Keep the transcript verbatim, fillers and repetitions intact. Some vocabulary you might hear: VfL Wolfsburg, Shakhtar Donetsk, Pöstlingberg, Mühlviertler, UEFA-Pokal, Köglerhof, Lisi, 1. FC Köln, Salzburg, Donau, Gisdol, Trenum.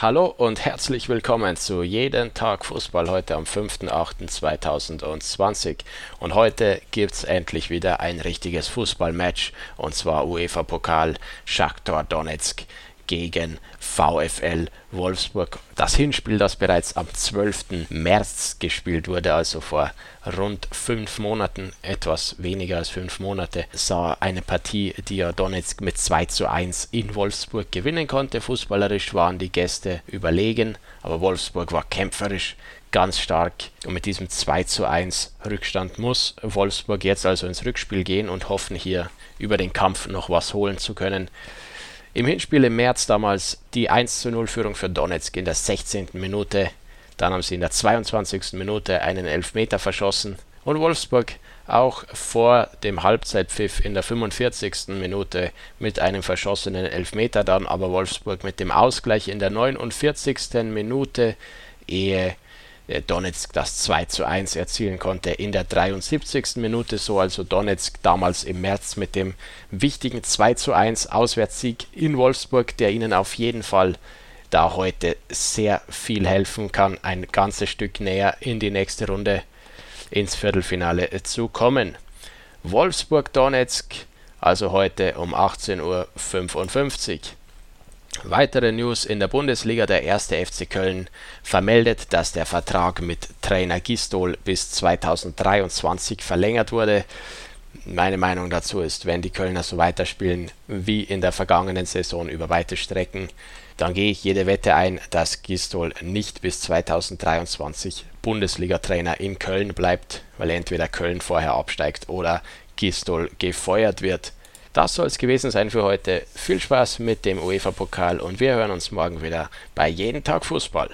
Hallo und herzlich willkommen zu Jeden Tag Fußball heute am fünften achten zweitausendzwanzig und heute gibt's endlich wieder ein richtiges Fußballmatch und zwar UEFA-Pokal Shakhtar Donetsk gegen VfL Wolfsburg. Das Hinspiel, das bereits am zwölften März gespielt wurde, also vor rund fünf Monaten, etwas weniger als fünf Monate, sah eine Partie, die ja Donetsk mit zwei zu eins in Wolfsburg gewinnen konnte. Fußballerisch waren die Gäste überlegen, aber Wolfsburg war kämpferisch ganz stark und mit diesem zwei zu eins Rückstand muss Wolfsburg jetzt also ins Rückspiel gehen und hoffen, hier über den Kampf noch was holen zu können. Im Hinspiel im März damals die eins zu null Führung für Donetsk in der sechzehnten Minute. Dann haben sie in der zweiundzwanzigsten Minute einen Elfmeter verschossen. Und Wolfsburg auch vor dem Halbzeitpfiff in der fünfundvierzigsten Minute mit einem verschossenen Elfmeter. Dann aber Wolfsburg mit dem Ausgleich in der neunundvierzigsten Minute, ehe Donetsk das zwei zu eins erzielen konnte in der dreiundsiebzigsten Minute, so also Donetsk damals im März mit dem wichtigen zwei zu eins Auswärtssieg in Wolfsburg, der ihnen auf jeden Fall da heute sehr viel helfen kann, ein ganzes Stück näher in die nächste Runde ins Viertelfinale zu kommen. Wolfsburg-Donetsk, also heute um achtzehn Uhr fünfundfünfzig. Weitere News in der Bundesliga. Der erster F C Köln vermeldet, dass der Vertrag mit Trainer Gisdol bis zweitausenddreiundzwanzig verlängert wurde. Meine Meinung dazu ist, wenn die Kölner so weiterspielen wie in der vergangenen Saison über weite Strecken, dann gehe ich jede Wette ein, dass Gisdol nicht bis zweitausenddreiundzwanzig Bundesliga-Trainer in Köln bleibt, weil entweder Köln vorher absteigt oder Gisdol gefeuert wird. Das soll es gewesen sein für heute. Viel Spaß mit dem UEFA-Pokal und wir hören uns morgen wieder bei Jeden Tag Fußball.